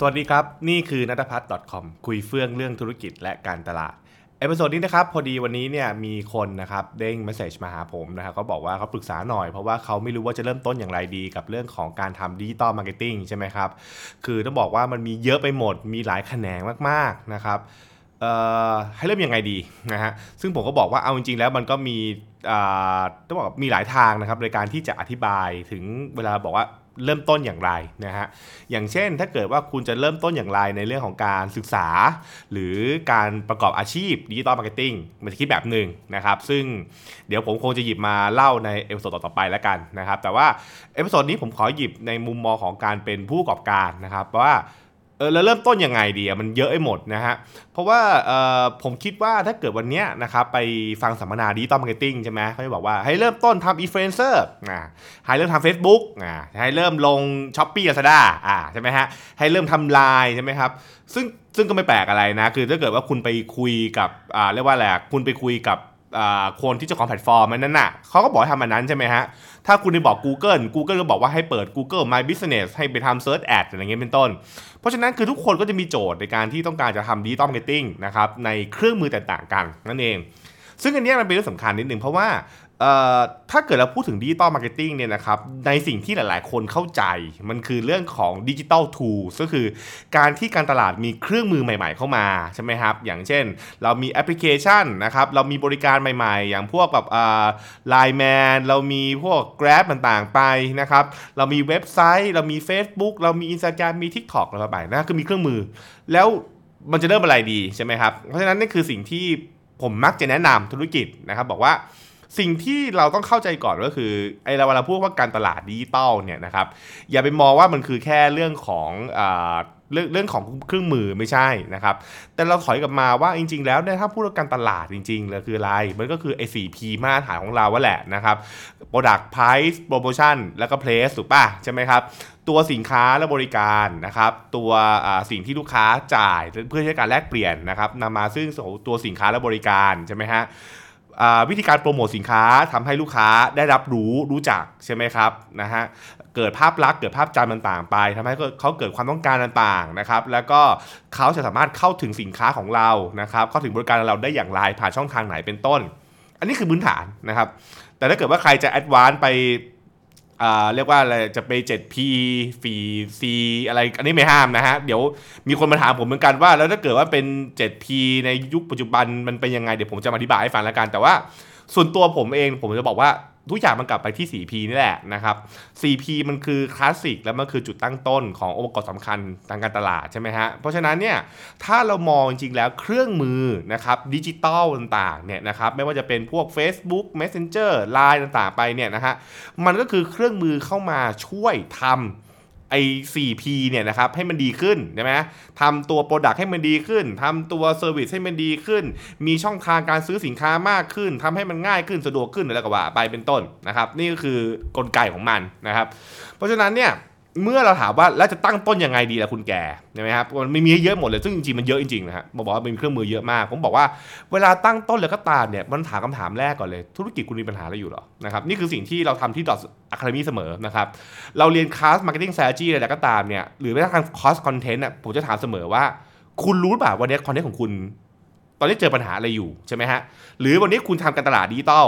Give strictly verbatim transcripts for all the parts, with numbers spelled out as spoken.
สวัสดีครับนี่คือณัฐพัฒน์ .com คุยเฟื่องเรื่องธุรกิจและการตลาดเอพิโซดนี้นะครับพอดีวันนี้เนี่ยมีคนนะครับเด้งเมสเสจมาหาผมนะครับเขาบอกว่าเขาปรึกษาหน่อยเพราะว่าเขาไม่รู้ว่าจะเริ่มต้นอย่างไรดีกับเรื่องของการทำ Digital Marketing ใช่ไหมครับคือต้องบอกว่ามันมีเยอะไปหมดมีหลายแขนงมากๆนะครับเอ่อให้เริ่มยังไงดีนะฮะซึ่งผมก็บอกว่าเอาจริงๆแล้วมันก็มีอ่าต้องบอกมีหลายทางนะครับในการที่จะอธิบายถึงเวลาบอกว่าเริ่มต้นอย่างไรนะฮะอย่างเช่นถ้าเกิดว่าคุณจะเริ่มต้นอย่างไรในเรื่องของการศึกษาหรือการประกอบอาชีพ Digital Marketing มันจะคิดแบบหนึ่งนะครับซึ่งเดี๋ยวผมคงจะหยิบมาเล่าในเอพิโซดต่อๆไปแล้วกันนะครับแต่ว่าเอพิโซดนี้ผมขอหยิบในมุมมองของการเป็นผู้ประกอบการนะครับว่าเออแล้วเริ่มต้นยังไงดีอ่ะมันเยอะไปหมดนะฮะเพราะว่าเอ่อผมคิดว่าถ้าเกิดวันเนี้ยนะครับไปฟังสัมมนา Digital Marketing ใช่ไหมเขาจะบอกว่าให้เริ่มต้นทำ Influencer อ่าให้เริ่มทำ Facebook อ่าให้เริ่มลง Shopee Lazada อ่าใช่ไหมฮะให้เริ่มทำ ไลน์ ใช่ไหมครับซึ่งซึ่งก็ไม่แปลกอะไรนะคือถ้าเกิดว่าคุณไปคุยกับอ่าเรียกว่าอะไรคุณไปคุยกับอ่าคนที่เจ้าของแพลตฟอร์มนั้นน่ะเขาก็บอกให้ทำแบบนั้นใช่ไหมฮะถ้าคุณไปบอก Google Google ก็บอกว่าให้เปิด Google My Business ให้ไปทำ Search Ad อะไรเงี้ยเป็นต้นเพราะฉะนั้นคือทุกคนก็จะมีโจทย์ในการที่ต้องการจะทำ Digital Marketing นะครับในเครื่องมือต่างๆกันนั่นเองซึ่งอันนี้มันเป็นเรื่องสำคัญนิดนึงเพราะว่าถ้าเกิดเราพูดถึง Digital Marketing เนี่ยนะครับในสิ่งที่หลายๆคนเข้าใจมันคือเรื่องของ Digital Tools ก็คือการที่การตลาดมีเครื่องมือใหม่ๆเข้ามาใช่ไหมครับอย่างเช่นเรามีแอปพลิเคชันนะครับเรามีบริการใหม่ๆอย่างพวกแบบ ไลน์ Man เรามีพวก Grab ต่างๆไปนะครับเรามีเว็บไซต์เรามี Facebook เรามี Instagram มี TikTok อะไรต่างๆนะคือมีเครื่องมือแล้วมันจะเริ่มอะไรดีใช่ไหมครับเพราะฉะนั้นนี่คือสิ่งที่ผมมักจะแนะนำธุรกิจนะครับบอกว่าสิ่งที่เราต้องเข้าใจก่อนก็คือไอ้เราเวลาพูดว่าการตลาดดิจิตอลเนี่ยนะครับอย่าไปมองว่ามันคือแค่เรื่องของอ่าเรื่องเรื่องของเครื่องมือไม่ใช่นะครับแต่เราถอยกลับมาว่าจริงๆแล้วเนี่ยถ้าพูดถึงการตลาดจริงๆเลยคืออะไรมันก็คือไอ้ สี่ พี มาตรฐานของเราว่าแหละนะครับ Product Price Promotion แล้วก็ Place ถูกป่ะใช่ไหมครับตัวสินค้าและบริการนะครับตัวสิ่งที่ลูกค้าจ่ายเพื่อใช้การแลกเปลี่ยนนะครับนำมาซึ่งตัวสินค้าและบริการใช่ไหมฮะวิธีการโปรโมทสินค้าทำให้ลูกค้าได้รับรู้รู้จักใช่ไหมครับนะฮะเกิดภาพลักษณ์เกิดภาพจำต่างๆไปทำให้เขาเกิดความต้องการต่างๆนะครับแล้วก็เขาจะสามารถเข้าถึงสินค้าของเรานะครับเข้าถึงบริการเราได้อย่างไรผ่านช่องทางไหนเป็นต้นอันนี้คือพื้นฐานนะครับแต่ถ้าเกิดว่าใครจะแอดวานซ์ไปอ่าเรียกว่าอะไรจะไป เซเว่น พี โฟร์ ซี อะไรอันนี้ไม่ห้ามนะฮะเดี๋ยวมีคนมาถามผมเหมือนกันว่าแล้วถ้าเกิดว่าเป็น เซเว่น พี ในยุคปัจจุบันมันเป็นยังไงเดี๋ยวผมจะอธิบายให้ฟังละกันแต่ว่าส่วนตัวผมเองผมจะบอกว่าทุกอย่างมันกลับไปที่ โฟร์ พี นี่แหละนะครับ โฟร์ พี มันคือคลาสสิกแล้วมันคือจุดตั้งต้นขององค์ประกอบสำคัญทางการตลาดใช่ไหมฮะเพราะฉะนั้นเนี่ยถ้าเรามองจริงๆแล้วเครื่องมือนะครับดิจิตอลต่างๆเนี่ยนะครับไม่ว่าจะเป็นพวก Facebook Messenger ไลน์ ต่างๆไปเนี่ยนะฮะมันก็คือเครื่องมือเข้ามาช่วยทำไอ้ โฟร์ พี เนี่ยนะครับให้มันดีขึ้นใช่ไหมทำตัว Product ให้มันดีขึ้นทำตัว Service ให้มันดีขึ้นมีช่องทางการซื้อสินค้ามากขึ้นทำให้มันง่ายขึ้นสะดวกขึ้นอะไรก็ว่าไปเป็นต้นนะครับนี่ก็คือกลไกของมันนะครับเพราะฉะนั้นเนี่ยเมื่อเราถามว่าแล้วจะตั้งต้นยังไงดีล่ะคุณแกใช่ไหมครับมันไม่มีเยอะหมดเลยซึ่งจริงๆมันเยอะจริงๆนะฮะบอกว่ามีเครื่องมือเยอะมากผมบอกว่าเวลาตั้งต้นแล้วก็ตามเนี่ยมันถามคำถามแรกก่อนเลยธุรกิจคุณมีปัญหาอะไรอยู่หรอนะครับนี่คือสิ่งที่เราทำที่ Dot Academy เสมอนะครับเราเรียนคลาส Marketing Strategy อะไรก็ตามเนี่ยหรือแม้กระทั่งคอร์สคอนเทนต์อ่ะผมจะถามเสมอว่าคุณรู้ป่ะวันนี้คอนเทนต์ของคุณตอนนี้เจอปัญหาอะไรอยู่ใช่ไหมฮะหรือวันนี้คุณทำการตลาดดิจิตอล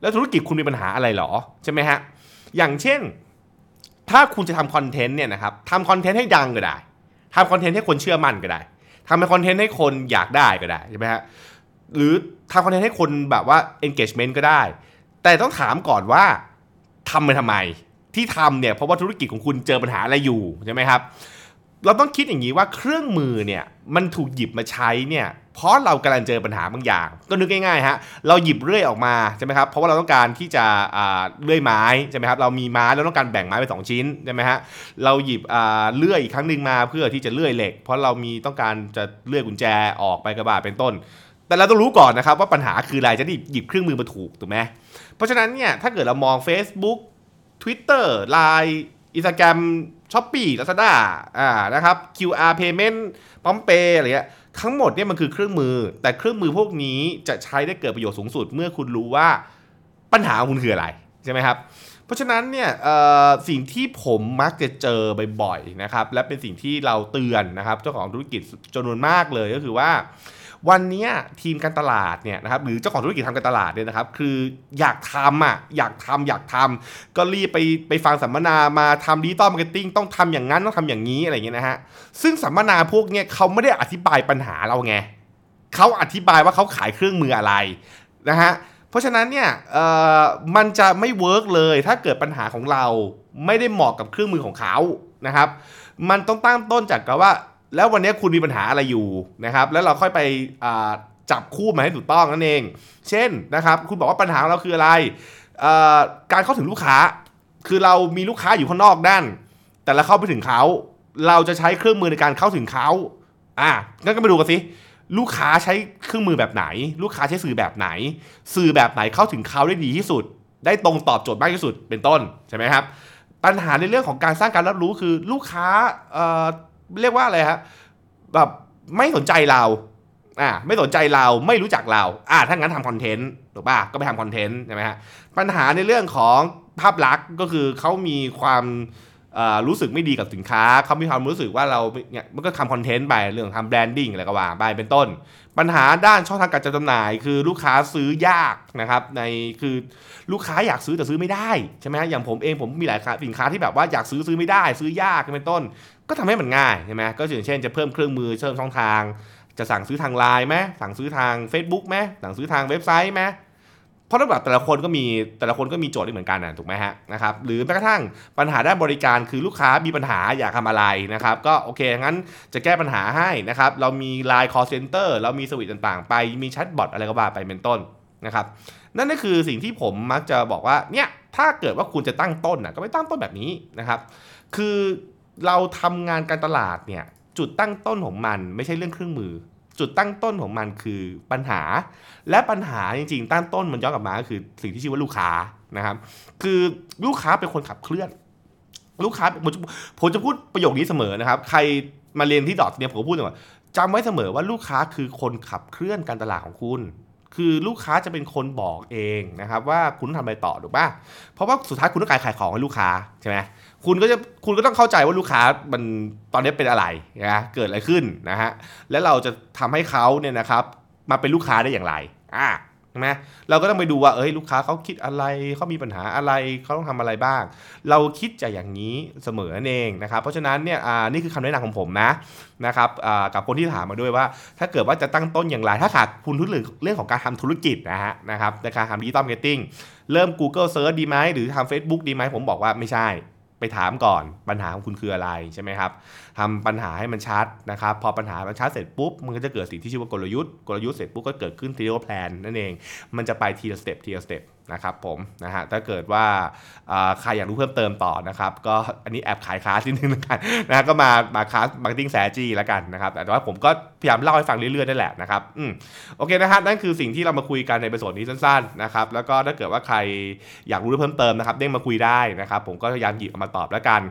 แล้วธุรกิจคุณมีปัญหาอะไรหรอใช่ไหมฮะอย่างเช่นถ้าคุณจะทำคอนเทนต์เนี่ยนะครับทำคอนเทนต์ให้ดังก็ได้ทำคอนเทนต์ให้คนเชื่อมั่นก็ได้ทำคอนเทนต์ให้คนอยากได้ก็ได้ใช่ไหมฮะหรือทำคอนเทนต์ให้คนแบบว่า engagement ก็ได้แต่ต้องถามก่อนว่าทำไปทำไมที่ทำเนี่ยเพราะว่าธุรกิจของคุณเจอปัญหาอะไรอยู่ใช่ไหมครับเราต้องคิดอย่างนี้ว่าเครื่องมือเนี่ยมันถูกหยิบมาใช้เนี่ยเพราะเรากำลังเจอปัญหาบางอย่างก็นึกง่ายๆฮะเราหยิบเลื่อยออกมาใช่ไหมครับเพราะว่าเราต้องการที่จะเลื่อยไม้ใช่ไหมครับเรามีไม้เราต้องการแบ่งไม้เป็นสองชิ้นใช่ไหมฮะเราหยิบเลื่อยอีกครั้งนึงมาเพื่อที่จะเลื่อยเหล็กเพราะเรามีต้องการจะเลื่อยกุญแจออกไปกระบะเป็นต้นแต่เราต้องรู้ก่อนนะครับว่าปัญหาคืออะไรจะได้หยิบเครื่องมือมาถูกถูกไหมเพราะฉะนั้นเนี่ยถ้าเกิดเรามอง Facebook Twitter ไลน์ Instagram Shopee Lazada อ่านะครับ คิว อาร์ Payment PromptPay อะไรเงี้ยทั้งหมดเนี่ยมันคือเครื่องมือแต่เครื่องมือพวกนี้จะใช้ได้เกิดประโยชน์สูงสุดเมื่อคุณรู้ว่าปัญหาของคุณคืออะไรใช่ไหมครับเพ ราะฉะนั้นเนี่ยสิ่งที่ผมมักจะเจอบ่อยๆนะครับและเป็นสิ่งที่เราเตือนนะครับเจ้าของธุรกิจจำนวนมากเลยก็คือว่าวันนี้ทีมการตลาดเนี่ยนะครับหรือเจ้าของธุรกิจทำการตลาดเนี่ยนะครับคืออยากทำอ่ะอยากทำอยากทำก็รีบไปไปฟังสัมมนามาทำ Digital Marketing ต้องทำอย่างนั้นต้องทำอย่างนี้อะไรอย่างเงี้ยนะฮะซึ่งสัมมนาพวกเนี้ยเขาไม่ได้อธิบายปัญหาเราไงเขาอธิบายว่าเขาขายเครื่องมืออะไรนะฮะเพราะฉะนั้นเนี่ยมันจะไม่เวิร์กเลยถ้าเกิดปัญหาของเราไม่ได้เหมาะกับเครื่องมือของเขานะครับมันต้องตั้งต้นจากกันว่าแล้ววันนี้คุณมีปัญหาอะไรอยู่นะครับแล้วเราค่อยไปจับคู่มาให้ถูกต้องนั่นเองเช่นนะครับคุณบอกว่าปัญหาของเราคืออะไรการเข้าถึงลูกค้าคือเรามีลูกค้าอยู่ข้างนอกด้านแต่เราเข้าไปถึงเขาเราจะใช้เครื่องมือในการเข้าถึงเขาอ่ะงั้นก็มาดูกันสิลูกค้าใช้เครื่องมือแบบไหนลูกค้าใช้สื่อแบบไหนสื่อแบบไหนเข้าถึงเขาได้ดีที่สุดได้ตรงตอบโจทย์มากที่สุดเป็นต้นใช่ไหมครับปัญหาในเรื่องของการสร้างการรับรู้คือลูกค้าเรียกว่าอะไรฮะแบบไม่สนใจเราอ่าไม่สนใจเราไม่รู้จักเราอ่าถ้างั้นทำคอนเทนต์ถูกป่ะก็ไปทำคอนเทนต์ใช่ไหมฮะปัญหาในเรื่องของภาพลักษณ์ก็คือเขามีความรู้สึกไม่ดีกับสินค้าเขามีความรู้สึกว่าเราเนี่ยมันก็ทำคอนเทนต์ไปเรื่องทำแบรนดิ้งอะไรก็ว่าไปเป็นต้นปัญหาด้านช่องทางการจำหน่ายคือลูกค้าซื้อยากนะครับในคือลูกค้าอยากซื้อแต่ซื้อไม่ได้ใช่ไหมฮะอย่างผมเองผมมีหลายสินค้าที่แบบว่าอยากซื้อซื้อไม่ได้ซื้อยากเป็นต้นก็ทำให้มันง่ายใช่ไหมก็อย่างเช่นจะเพิ่มเครื่องมือเพิ่มช่องทางจะสั่งซื้อทางไลน์ไหมสั่งซื้อทาง Facebook ไหมสั่งซื้อทางเว็บไซต์ไหมเพราะแต่ละคนก็มีแต่ละคนก็มีโจทย์เหมือนกันนะถูกไหมฮะนะครับหรือแม้กระทั่งปัญหาด้านบริการคือลูกค้ามีปัญหาอยากทำอะไรนะครับก็โอเคงั้นจะแก้ปัญหาให้นะครับเรามี ไลน์ Call Center เรามีสวิตต่างๆไปมีแชทบอทอะไรก็ว่าไปเป็นต้นนะครับนั่นก็คือสิ่งที่ผมมักจะบอกว่าเนี่ยถ้าเกิดว่าคุณจะตั้งต้นนะก็ไปตั้งต้นแบบนี้นะครับคือเราทำงานการตลาดเนี่ยจุดตั้งต้นของมันไม่ใช่เรื่องเครื่องมือจุดตั้งต้นของมันคือปัญหาและปัญหาจริงๆตั้งต้นมันย้อนกลับมาก็คือสิ่งที่ชื่อว่าลูกค้านะครับคือลูกค้าเป็นคนขับเคลื่อนลูกค้าผมจะพูดประโยคนี้เสมอนะครับใครมาเรียนที่ดอทเนี่ยผมก็พูดว่าจำไว้เสมอว่าลูกค้าคือคนขับเคลื่อนการตลาดของคุณคือลูกค้าจะเป็นคนบอกเองนะครับว่าคุณทำอะไรต่อถูกป่ะเพราะว่าสุดท้ายคุณต้องการขายของให้ลูกค้าใช่ไหมคุณก็จะคุณก็ต้องเข้าใจว่าลูกค้ามันตอนนี้เป็นอะไรนะเกิดอะไรขึ้นนะฮะแล้วเราจะทำให้เขาเนี่ยนะครับมาเป็นลูกค้าได้อย่างไรอ่ะใช่ไหมเราก็ต้องไปดูว่าเอ้ยลูกค้าเขาคิดอะไรเขามีปัญหาอะไรเขาต้องทำอะไรบ้างเราคิดจะอย่างนี้เสมอนั่นเองนะครับเพราะฉะนั้นเนี่ยอ่านี่คือคำแนะนำของผมนะนะครับอ่ากับคนที่ถามมาด้วยว่าถ้าเกิดว่าจะตั้งต้นอย่างไรถ้าขาดคุณทุนเรื่องของการทำธุรกิจนะฮะนะครับในการทำ Digital Marketing เริ่ม Google Search ดีไหมหรือทำ Facebook ดีไหมผมบอกว่าไม่ใช่ไปถามก่อนปัญหาของคุณคืออะไรใช่ไหมครับทำปัญหาให้มันชัดนะครับพอปัญหามันชัดเสร็จปุ๊บมันก็จะเกิดสิ่งที่ชื่อว่ากลยุทธ์กลยุทธ์เสร็จปุ๊บก็เกิดขึ้นทีเรียกว่าแพลนนั่นเองมันจะไปทีละสเต็ปทีละสเต็ปนะครับผมนะฮะถ้าเกิดว่าใครอยากรู้เพิ่มเติมต่อนะครับก็อันนี้แอบขายคลาสนิดนึงแล้วกันนะก็มามาคลาส Marketing Strategy แล้วกันนะครับแต่ว่าผมก็พยายามเล่าให้ฟังเรื่อยๆนั่นแหละนะครับอืมโอเคนะฮะนั่นคือสิ่งที่เรามาคุยกันในเอพิโซดนี้สั้นๆนะครับแล้วก็ถ้าเกิดว่าใครอยากรู้เพิ่มเติมนะครับเด้งมาคุยได้นะครับผมก็พยายามหยิบมาตอบแล้วกัน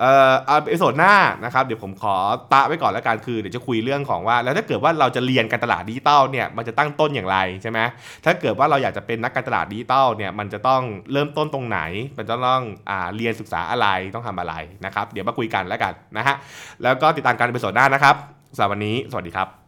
เอ่อเอาเอพิโซดหน้านะครับเดี๋ยวผมขอตะไว้ก่อนแล้วกันคือเดี๋ยวจะคุยเรื่องของว่าแล้วถ้าเกิดว่าเราจะเรียนการตลาดดิจิตอลเนี่ยมันจะตั้งต้นอย่างไรใช่ไหมถ้าเกิดว่าเราอยากจะเป็นนักการตลาดดิจิตอลเนี่ยมันจะต้องเริ่มต้นตรงไหนมันจะต้องอ่าเรียนศึกษาอะไรต้องทำอะไรนะครับเดี๋ยวมาคุยกันแล้วกันนะฮะแล้วก็ติดตามการเอพิโซดหน้านะครับสำหรับวันนี้สวัสดีครับ